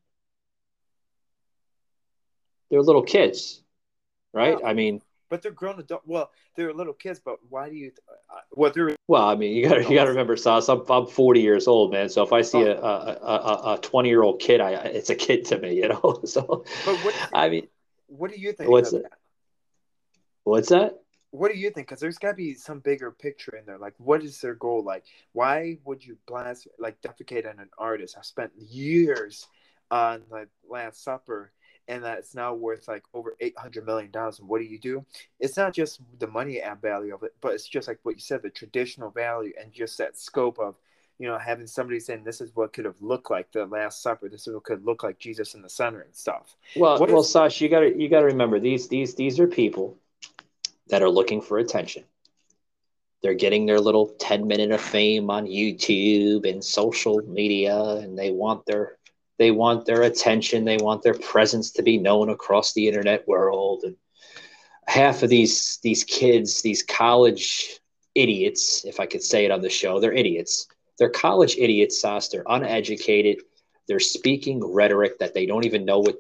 They're little kids, right? Yeah. I mean, but they're grown adult. Well, they're little kids, but why do you? Well, I mean, you gotta remember, Sauce. I'm 40 years old, man. So if I see a 20-year-old kid, it's a kid to me, you know. So, but what do you think? What's that? What do you think? Because there's got to be some bigger picture in there. Like, what is their goal? Like, why would you defecate on an artist? I spent years on the Last Supper, and that's now worth like over $800 million. And what do? It's not just the money value of it, but it's just like what you said, the traditional value, and just that scope of, you know, having somebody saying this is what could have looked like the Last Supper. This is what could look like Jesus in the center and stuff. Well, Sash, you gotta remember these are people that are looking for attention. They're getting their little 10-minute of fame on YouTube and social media, and they want their attention. They want their presence to be known across the internet world. And half of these kids, these college idiots, if I could say it on the show, they're idiots. They're college idiots, Sauce. They're uneducated. They're speaking rhetoric that they don't even know what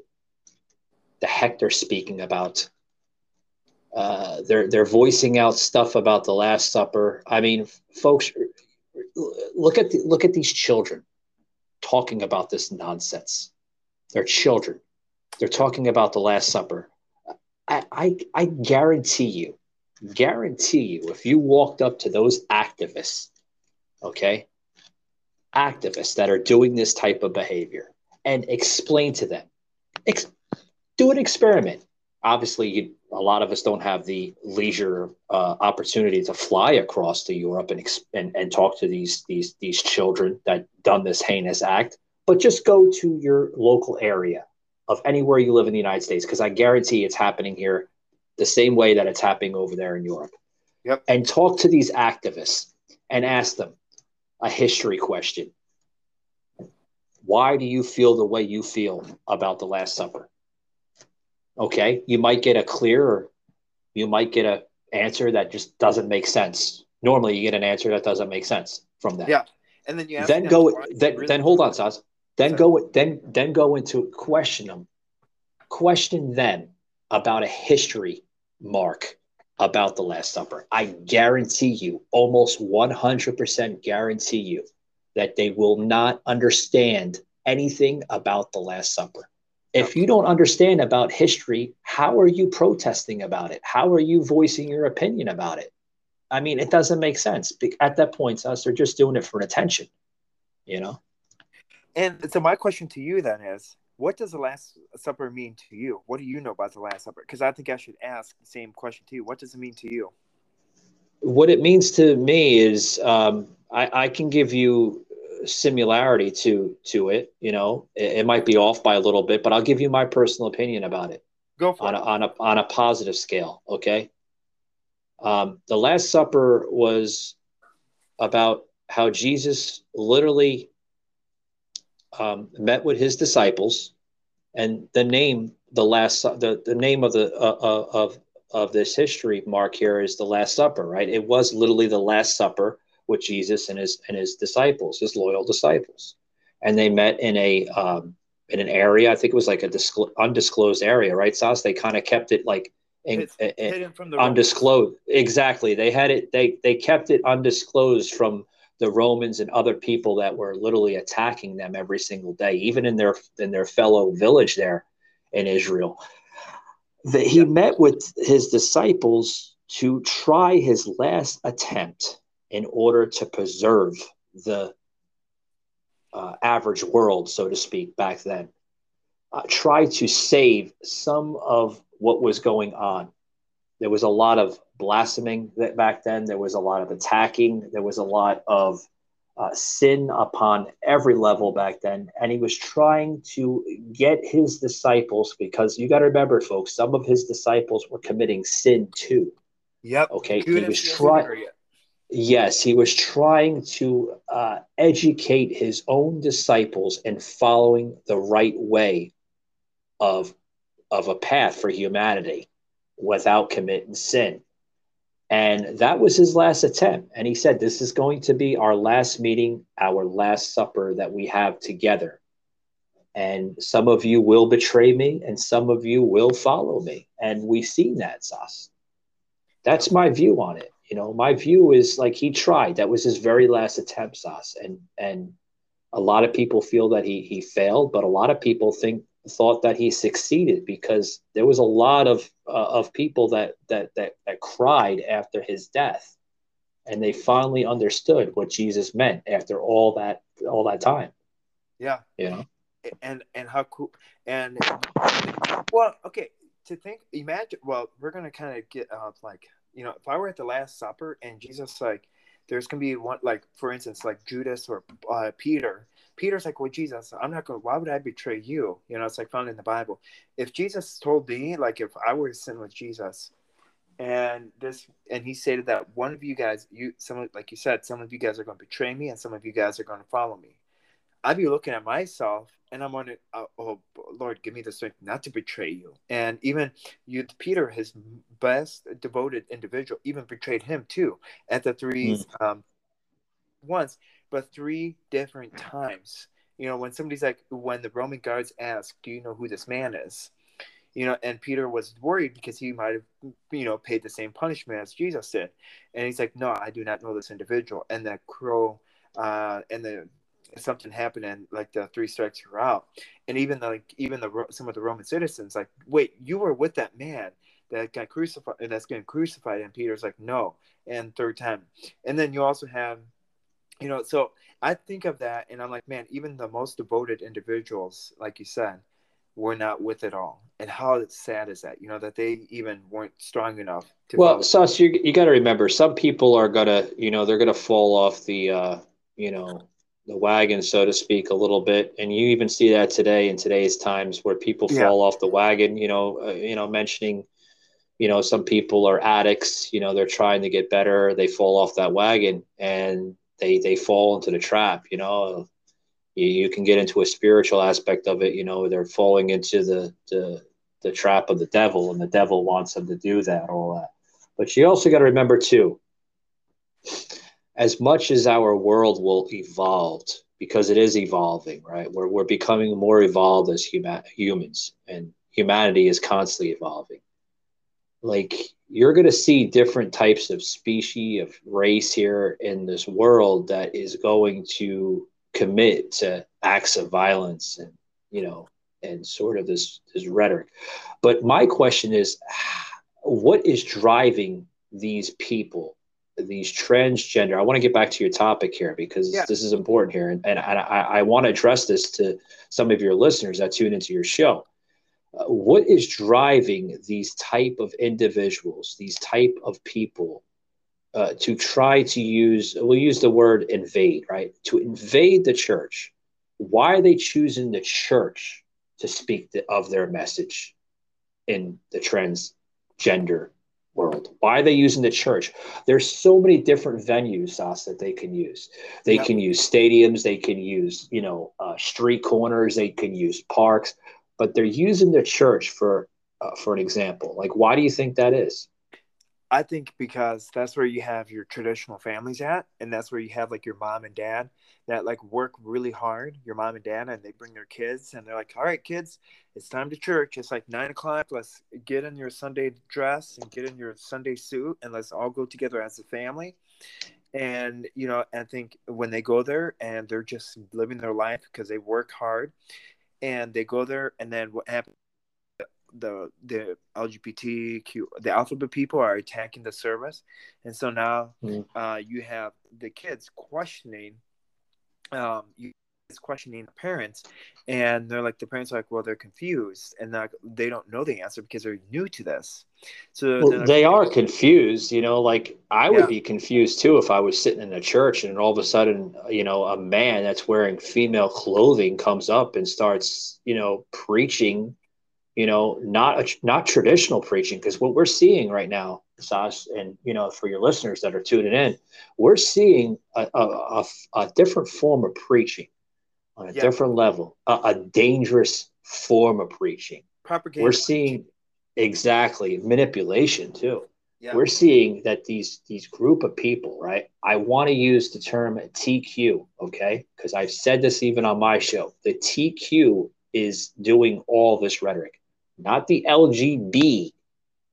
the heck they're speaking about. They're voicing out stuff about the Last Supper. I mean, folks, look at these children talking about this nonsense. They're children. They're talking about the Last Supper. I guarantee you, if you walked up to those activists, okay, activists that are doing this type of behavior, and explain to them, do an experiment. Obviously, a lot of us don't have the leisure opportunity to fly across to Europe and talk to these children that done this heinous act. But just go to your local area of anywhere you live in the United States, because I guarantee it's happening here the same way that it's happening over there in Europe. Yep. And talk to these activists and ask them a history question. Why do you feel the way you feel about the Last Supper? Okay, you might get a clearer, you might get an answer that just doesn't make sense. Normally, you get an answer that doesn't make sense from that. Yeah, and then you ask hold on, Saz. Then go into question them about a history mark about the Last Supper. I guarantee you, almost 100% guarantee you, that they will not understand anything about the Last Supper. If you don't understand about history, how are you protesting about it? How are you voicing your opinion about it? I mean, it doesn't make sense. At that point, Sauce, they're just doing it for attention, you know? And so my question to you then is, what does the Last Supper mean to you? What do you know about the Last Supper? Because I think I should ask the same question to you. What does it mean to you? What it means to me is I can give you similarity to it, you know. It might be off by a little bit, but I'll give you my personal opinion about it. Go for it. On a positive scale, okay? The Last Supper was about how Jesus literally met with his disciples, and the name the name of the of this history mark here is the Last Supper, right? It was literally the Last Supper with Jesus and his disciples, his loyal disciples, and they met in a in an area. I think it was like a undisclosed area, right? Sauce. They kind of kept it like hidden from the undisclosed. Romans. Exactly. They had it. They kept it undisclosed from the Romans and other people that were literally attacking them every single day, even in their fellow village there in Israel. That he met with his disciples to try his last attempt in order to preserve the average world, so to speak, back then. Try to save some of what was going on. There was a lot of blaspheming back then. There was a lot of attacking. There was a lot of sin upon every level back then. And he was trying to get his disciples, because you got to remember, folks, some of his disciples were committing sin too. Yep. Okay. He was trying. Yes, he was trying to educate his own disciples in following the right way of a path for humanity without committing sin. And that was his last attempt. And he said, this is going to be our last meeting, our last supper that we have together. And some of you will betray me and some of you will follow me. And we've seen that, Sas. That's my view on it. You know, my view is like he tried. That was his very last attempt, Sas. And a lot of people feel that he failed, but a lot of people thought that he succeeded, because there was a lot of people that cried after his death, and they finally understood what Jesus meant after all that time. Yeah, you know, and how cool. And well, okay, to think, imagine. Well, we're gonna kind of get like, you know, if I were at the Last Supper and Jesus, like, there's gonna be one, like, for instance, like Judas or Peter. Peter's like, well, Jesus, I'm not going to, why would I betray you? You know, it's like found in the Bible. If Jesus told me, like, if I were to sin with Jesus and he stated that one of you guys, like you said, some of you guys are going to betray me and some of you guys are going to follow me. I'd be looking at myself and I'm wondering, oh, Lord, give me the strength not to betray you. And even Peter, his best devoted individual, even betrayed him too at the threes once. But three different times, you know, when somebody's like, when the Roman guards asked, do you know who this man is? You know, and Peter was worried because he might have, you know, paid the same punishment as Jesus did. And he's like, no, I do not know this individual. And that crow, something happened, and like the three strikes were out. And some of the Roman citizens, like, wait, you were with that man that got crucified, and that's getting crucified. And Peter's like, no. And third time. And then you also have, you know, so I think of that, and I'm like, man, even the most devoted individuals, like you said, were not with it all. And how sad is that? You know, that they even weren't strong enough to. Well, Sus, you got to remember, some people are gonna, you know, they're gonna fall off the, you know, the wagon, so to speak, a little bit, and you even see that today in today's times where people fall off the wagon. You know, mentioning. You know, some people are addicts. You know, they're trying to get better. They fall off that wagon and. They fall into the trap, you know. You can get into a spiritual aspect of it, you know. They're falling into the trap of the devil, and the devil wants them to do that, all that. But you also got to remember too, as much as our world will evolve, because it is evolving, right? We're becoming more evolved as humans, and humanity is constantly evolving. Like, you're going to see different types of species of race here in this world that is going to commit to acts of violence and, you know, and sort of this rhetoric. But my question is, what is driving these people, these transgender? I want to get back to your topic here, because this is important here. And I want to address this to some of your listeners that tune into your show. What is driving these type of individuals, these type of people to try to use, we'll use the word invade, right? To invade the church. Why are they choosing the church to speak of their message in the transgender world? Why are they using the church? There's so many different venues, Sas, that they can use. They can use stadiums. They can use, you know, street corners. They can use parks. but they're using the church for an example. Like, why do you think that is? I think because that's where you have your traditional families at, and that's where you have like your mom and dad that like work really hard, your mom and dad, and they bring their kids and they're like, all right, kids, it's time to church. It's like 9 o'clock. Let's get in your Sunday dress and get in your Sunday suit and let's all go together as a family. And, you know, I think when they go there and they're just living their life because they work hard and they go there, and then what happens? The LGBTQ, the alphabet people are attacking the service. And so now you have the kids questioning parents, and they're like, the parents are like, well, they're confused, and they don't know the answer because they're new to this. So they are confused, you know, like I would be confused too if I was sitting in a church and all of a sudden, you know, a man that's wearing female clothing comes up and starts, you know, preaching, you know, not traditional preaching, because what we're seeing right now, Sas, and, you know, for your listeners that are tuning in, we're seeing a different form of preaching on a different level, a dangerous form of preaching. Propaganda. We're seeing exactly manipulation, too. Yeah. We're seeing that these group of people, right? I want to use the term TQ, okay? Because I've said this even on my show. The TQ is doing all this rhetoric. Not the LGB,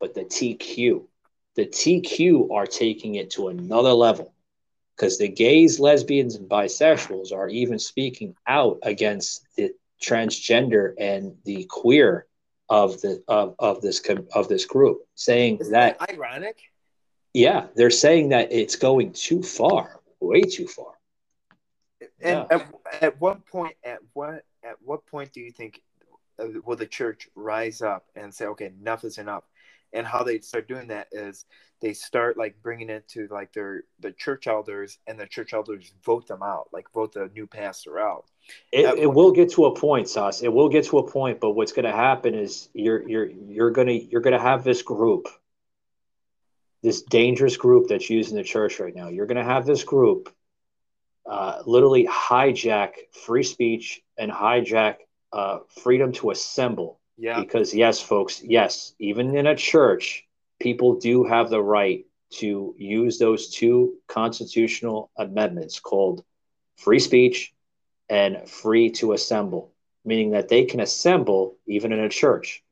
but the TQ. The TQ are taking it to another level because the gays, lesbians, and bisexuals are even speaking out against the transgender and the queer of this group, saying Isn't that ironic? Yeah, they're saying that it's going too far, way too far. And at what point do you think will the church rise up and say, okay, enough is enough? And how they start doing that is they start like bringing it to like the church elders, and the church elders vote them out, like vote the new pastor out. It will get to a point, Sas. It will get to a point, but what's going to happen is you're going to have this group, this dangerous group that's using the church right now. You're going to have this group literally hijack free speech and hijack freedom to assemble. Yeah. Because yes, folks, yes, even in a church, people do have the right to use those two constitutional amendments called free speech and free to assemble, meaning that they can assemble even in a church.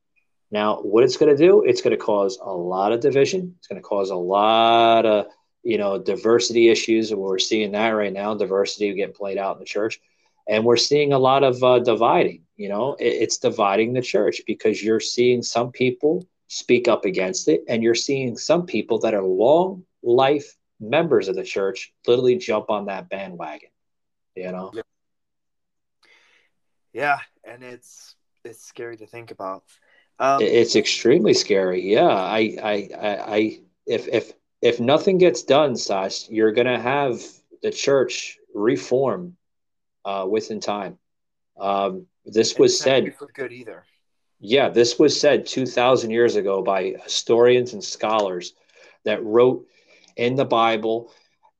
Now, what it's going to do, it's going to cause a lot of division. It's going to cause a lot of, you know, diversity issues. And we're seeing that right now, diversity getting played out in the church. And we're seeing a lot of dividing, you know, it's dividing the church because you're seeing some people speak up against it. And you're seeing some people that are long life members of the church literally jump on that bandwagon, you know? Yeah. And it's scary to think about. It's extremely scary. Yeah. If nothing gets done, Sas, you're going to have the church reform within time. This was said for good either. Yeah, this was said 2,000 years ago by historians and scholars that wrote in the Bible.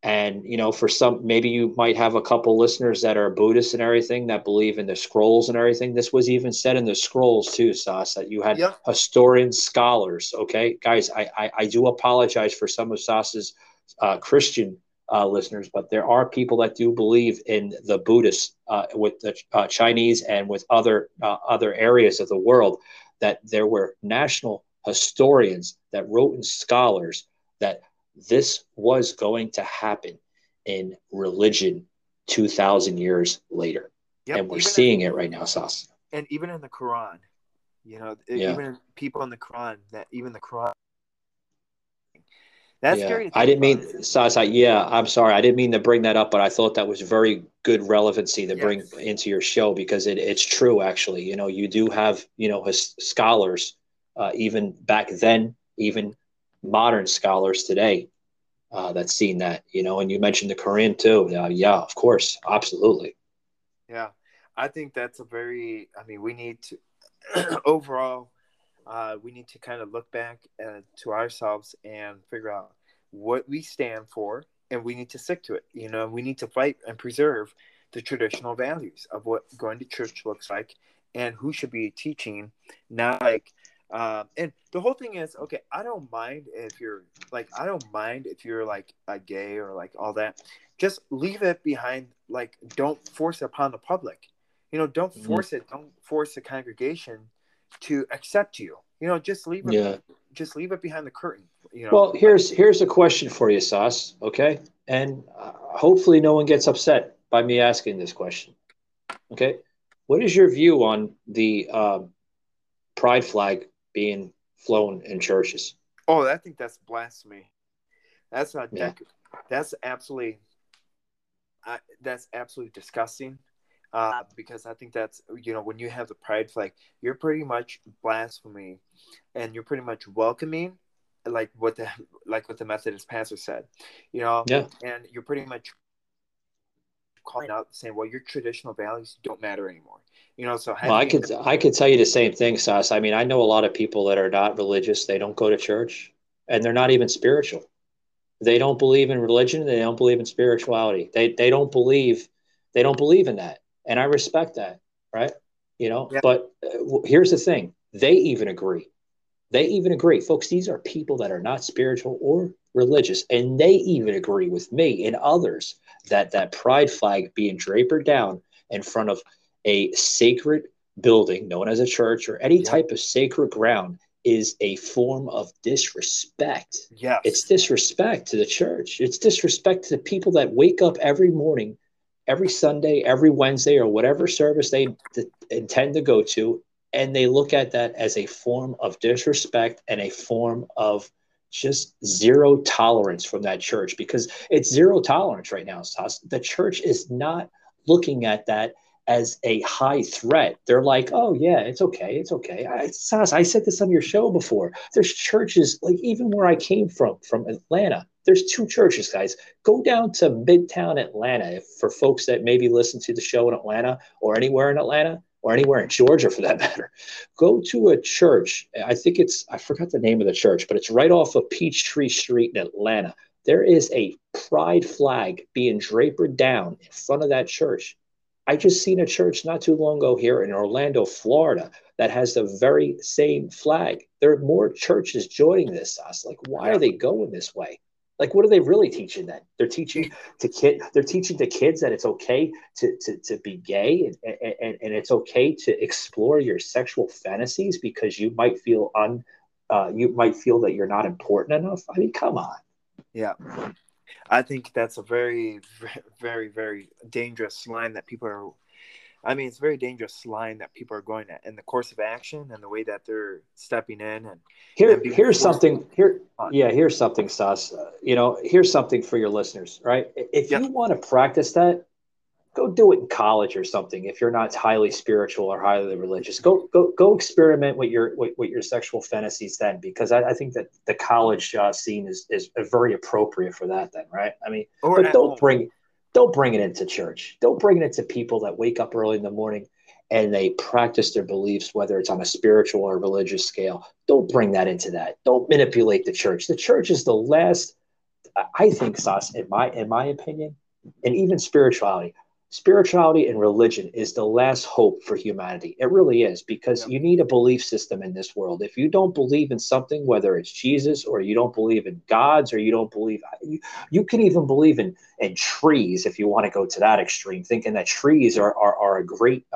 And, you know, for some, maybe you might have a couple listeners that are Buddhists and everything that believe in the scrolls and everything. This was even said in the scrolls too, Sas, that you had historians, scholars. Okay, guys, I do apologize for some of Sas's Christian listeners, but there are people that do believe in the Buddhists with the Chinese and with other areas of the world, that there were national historians that wrote and scholars that this was going to happen in religion 2,000 years later. Yep. And we're seeing it right now, Sas. And even in the Quran, you know, even people in the Quran, that even the Quran. That's scary. I didn't mean, Sas, I'm sorry. I didn't mean to bring that up, but I thought that was very good relevancy to bring into your show because it's true, actually. You know, you do have, you know, scholars, even back then, even modern scholars today that's seen that, you know, and you mentioned the Quran too. Yeah, of course. Absolutely. Yeah. I think that's we need to overall, we need to kind of look back to ourselves and figure out what we stand for, and we need to stick to it. You know, we need to fight and preserve the traditional values of what going to church looks like and who should be teaching, not like, and the whole thing is, okay, I don't mind if you're like, I don't mind if you're like a gay or like all that, just leave it behind. Like, don't force it upon the public, you know, don't force it. Don't force the congregation to accept you, you know, just leave it, just leave it behind the curtain. You know, well, here's a question for you, Sauce. Okay. And hopefully no one gets upset by me asking this question. Okay. What is your view on the pride flag being flown in churches? Oh, I think that's blasphemy. That's not, that's absolutely disgusting. Because I think that's, you know, when you have the pride flag, you're pretty much blasphemy, and you're pretty much welcoming, like what the Methodist pastor said, you know, and you're pretty much calling out saying, well, your traditional values don't matter anymore, you know. So I could tell you the same thing, Sas. I mean, I know a lot of people that are not religious. They don't go to church, and they're not even spiritual. They don't believe in religion. They don't believe in spirituality. They don't believe in that. And I respect that, right? You know, but here's the thing. They even agree. Folks, these are people that are not spiritual or religious, and they even agree with me and others that pride flag being drapered down in front of a sacred building known as a church or any type of sacred ground is a form of disrespect. Yeah, it's disrespect to the church. It's disrespect to the people that wake up every morning, every Sunday, every Wednesday, or whatever service they intend to go to, and they look at that as a form of disrespect and a form of just zero tolerance from that church, because it's zero tolerance right now, Sas. The church is not looking at that as a high threat. They're like, oh, yeah, it's okay. Sas, I said this on your show before. There's churches, like even where I came from Atlanta, there's two churches, guys. Go down to Midtown Atlanta for folks that maybe listen to the show in Atlanta or anywhere in Atlanta. Or anywhere in Georgia, for that matter. Go to a church. I think I forgot the name of the church, but it's right off of Peachtree Street in Atlanta. There is a pride flag being drapered down in front of that church. I just seen a church not too long ago here in Orlando, Florida, that has the very same flag. There are more churches joining this, Sas. Like, why are they going this way? Like, what are they really teaching then? They're teaching the kids that it's okay to be gay and it's okay to explore your sexual fantasies because you might feel that you're not important enough. I mean, come on. Yeah, I think that's a very, very, very dangerous line that people are. I mean, it's a very dangerous line that people are going at, and the course of action and the way that they're stepping in. And here's something, Sas. You know, here's something for your listeners, right? If you want to practice that, go do it in college or something. If you're not highly spiritual or highly religious, go experiment with your sexual fantasies then, because I think that the college scene is very appropriate for that then, right? I mean, but don't bring it into church. Don't bring it into people that wake up early in the morning and they practice their beliefs, whether it's on a spiritual or religious scale. Don't bring that into that. Don't manipulate the church. The church is the last, I think, Sas, in my opinion, and even spirituality. Spirituality and religion is the last hope for humanity. It really is, because you need a belief system in this world. If you don't believe in something, whether it's Jesus or you don't believe in gods or you don't believe, you can even believe in trees if you want to go to that extreme, thinking that trees are a great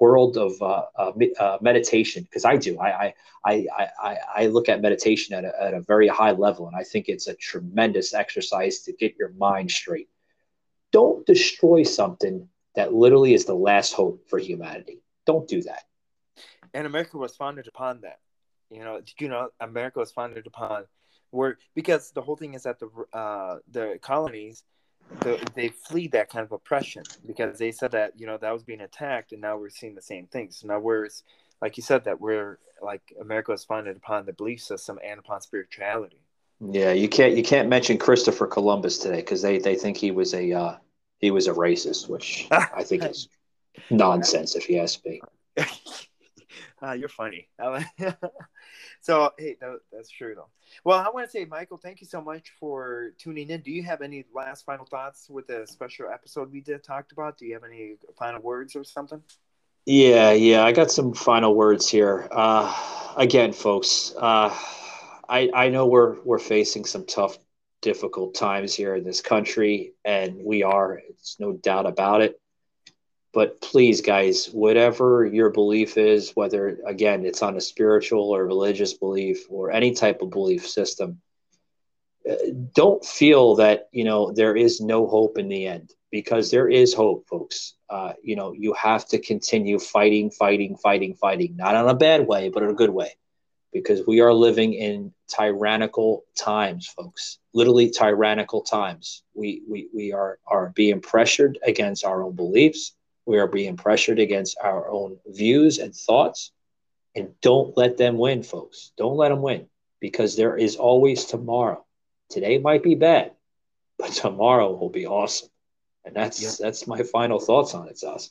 world of meditation, because I do. I look at meditation at a very high level, and I think it's a tremendous exercise to get your mind straight. Don't destroy something that literally is the last hope for humanity. Don't do that. And America was founded upon that. You know, America was founded upon because the whole thing is that the colonies, they flee that kind of oppression because they said that, you know, that was being attacked, and now we're seeing the same things. So now like you said, that we're like America was founded upon the belief system and upon spirituality. Yeah, you can't mention Christopher Columbus today because they think he was a racist, which I think is nonsense if you ask me. You're funny. So hey, that's true though. Well, I want to say, Michael, thank you so much for tuning in. Do you have any last final thoughts with the special episode we talked about? Do you have any final words or something? Yeah. I got some final words here. Again, folks, I know we're facing some tough, difficult times here in this country, and we are. It's no doubt about it. But please, guys, whatever your belief is, whether, again, it's on a spiritual or religious belief or any type of belief system, don't feel that, there is no hope in the end, because there is hope, folks. You have to continue fighting, not in a bad way, but in a good way, because we are living in tyrannical times, folks, literally tyrannical times. We are being pressured against our own beliefs. We are being pressured against our own views and thoughts. And don't let them win, folks. Don't let them win, because there is always tomorrow. Today might be bad, but tomorrow will be awesome. And that's my final thoughts on it, Soslan.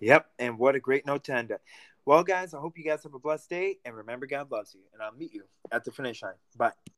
Yep, and what a great note to end it. Well, guys, I hope you guys have a blessed day, and remember, God loves you, and I'll meet you at the finish line. Bye.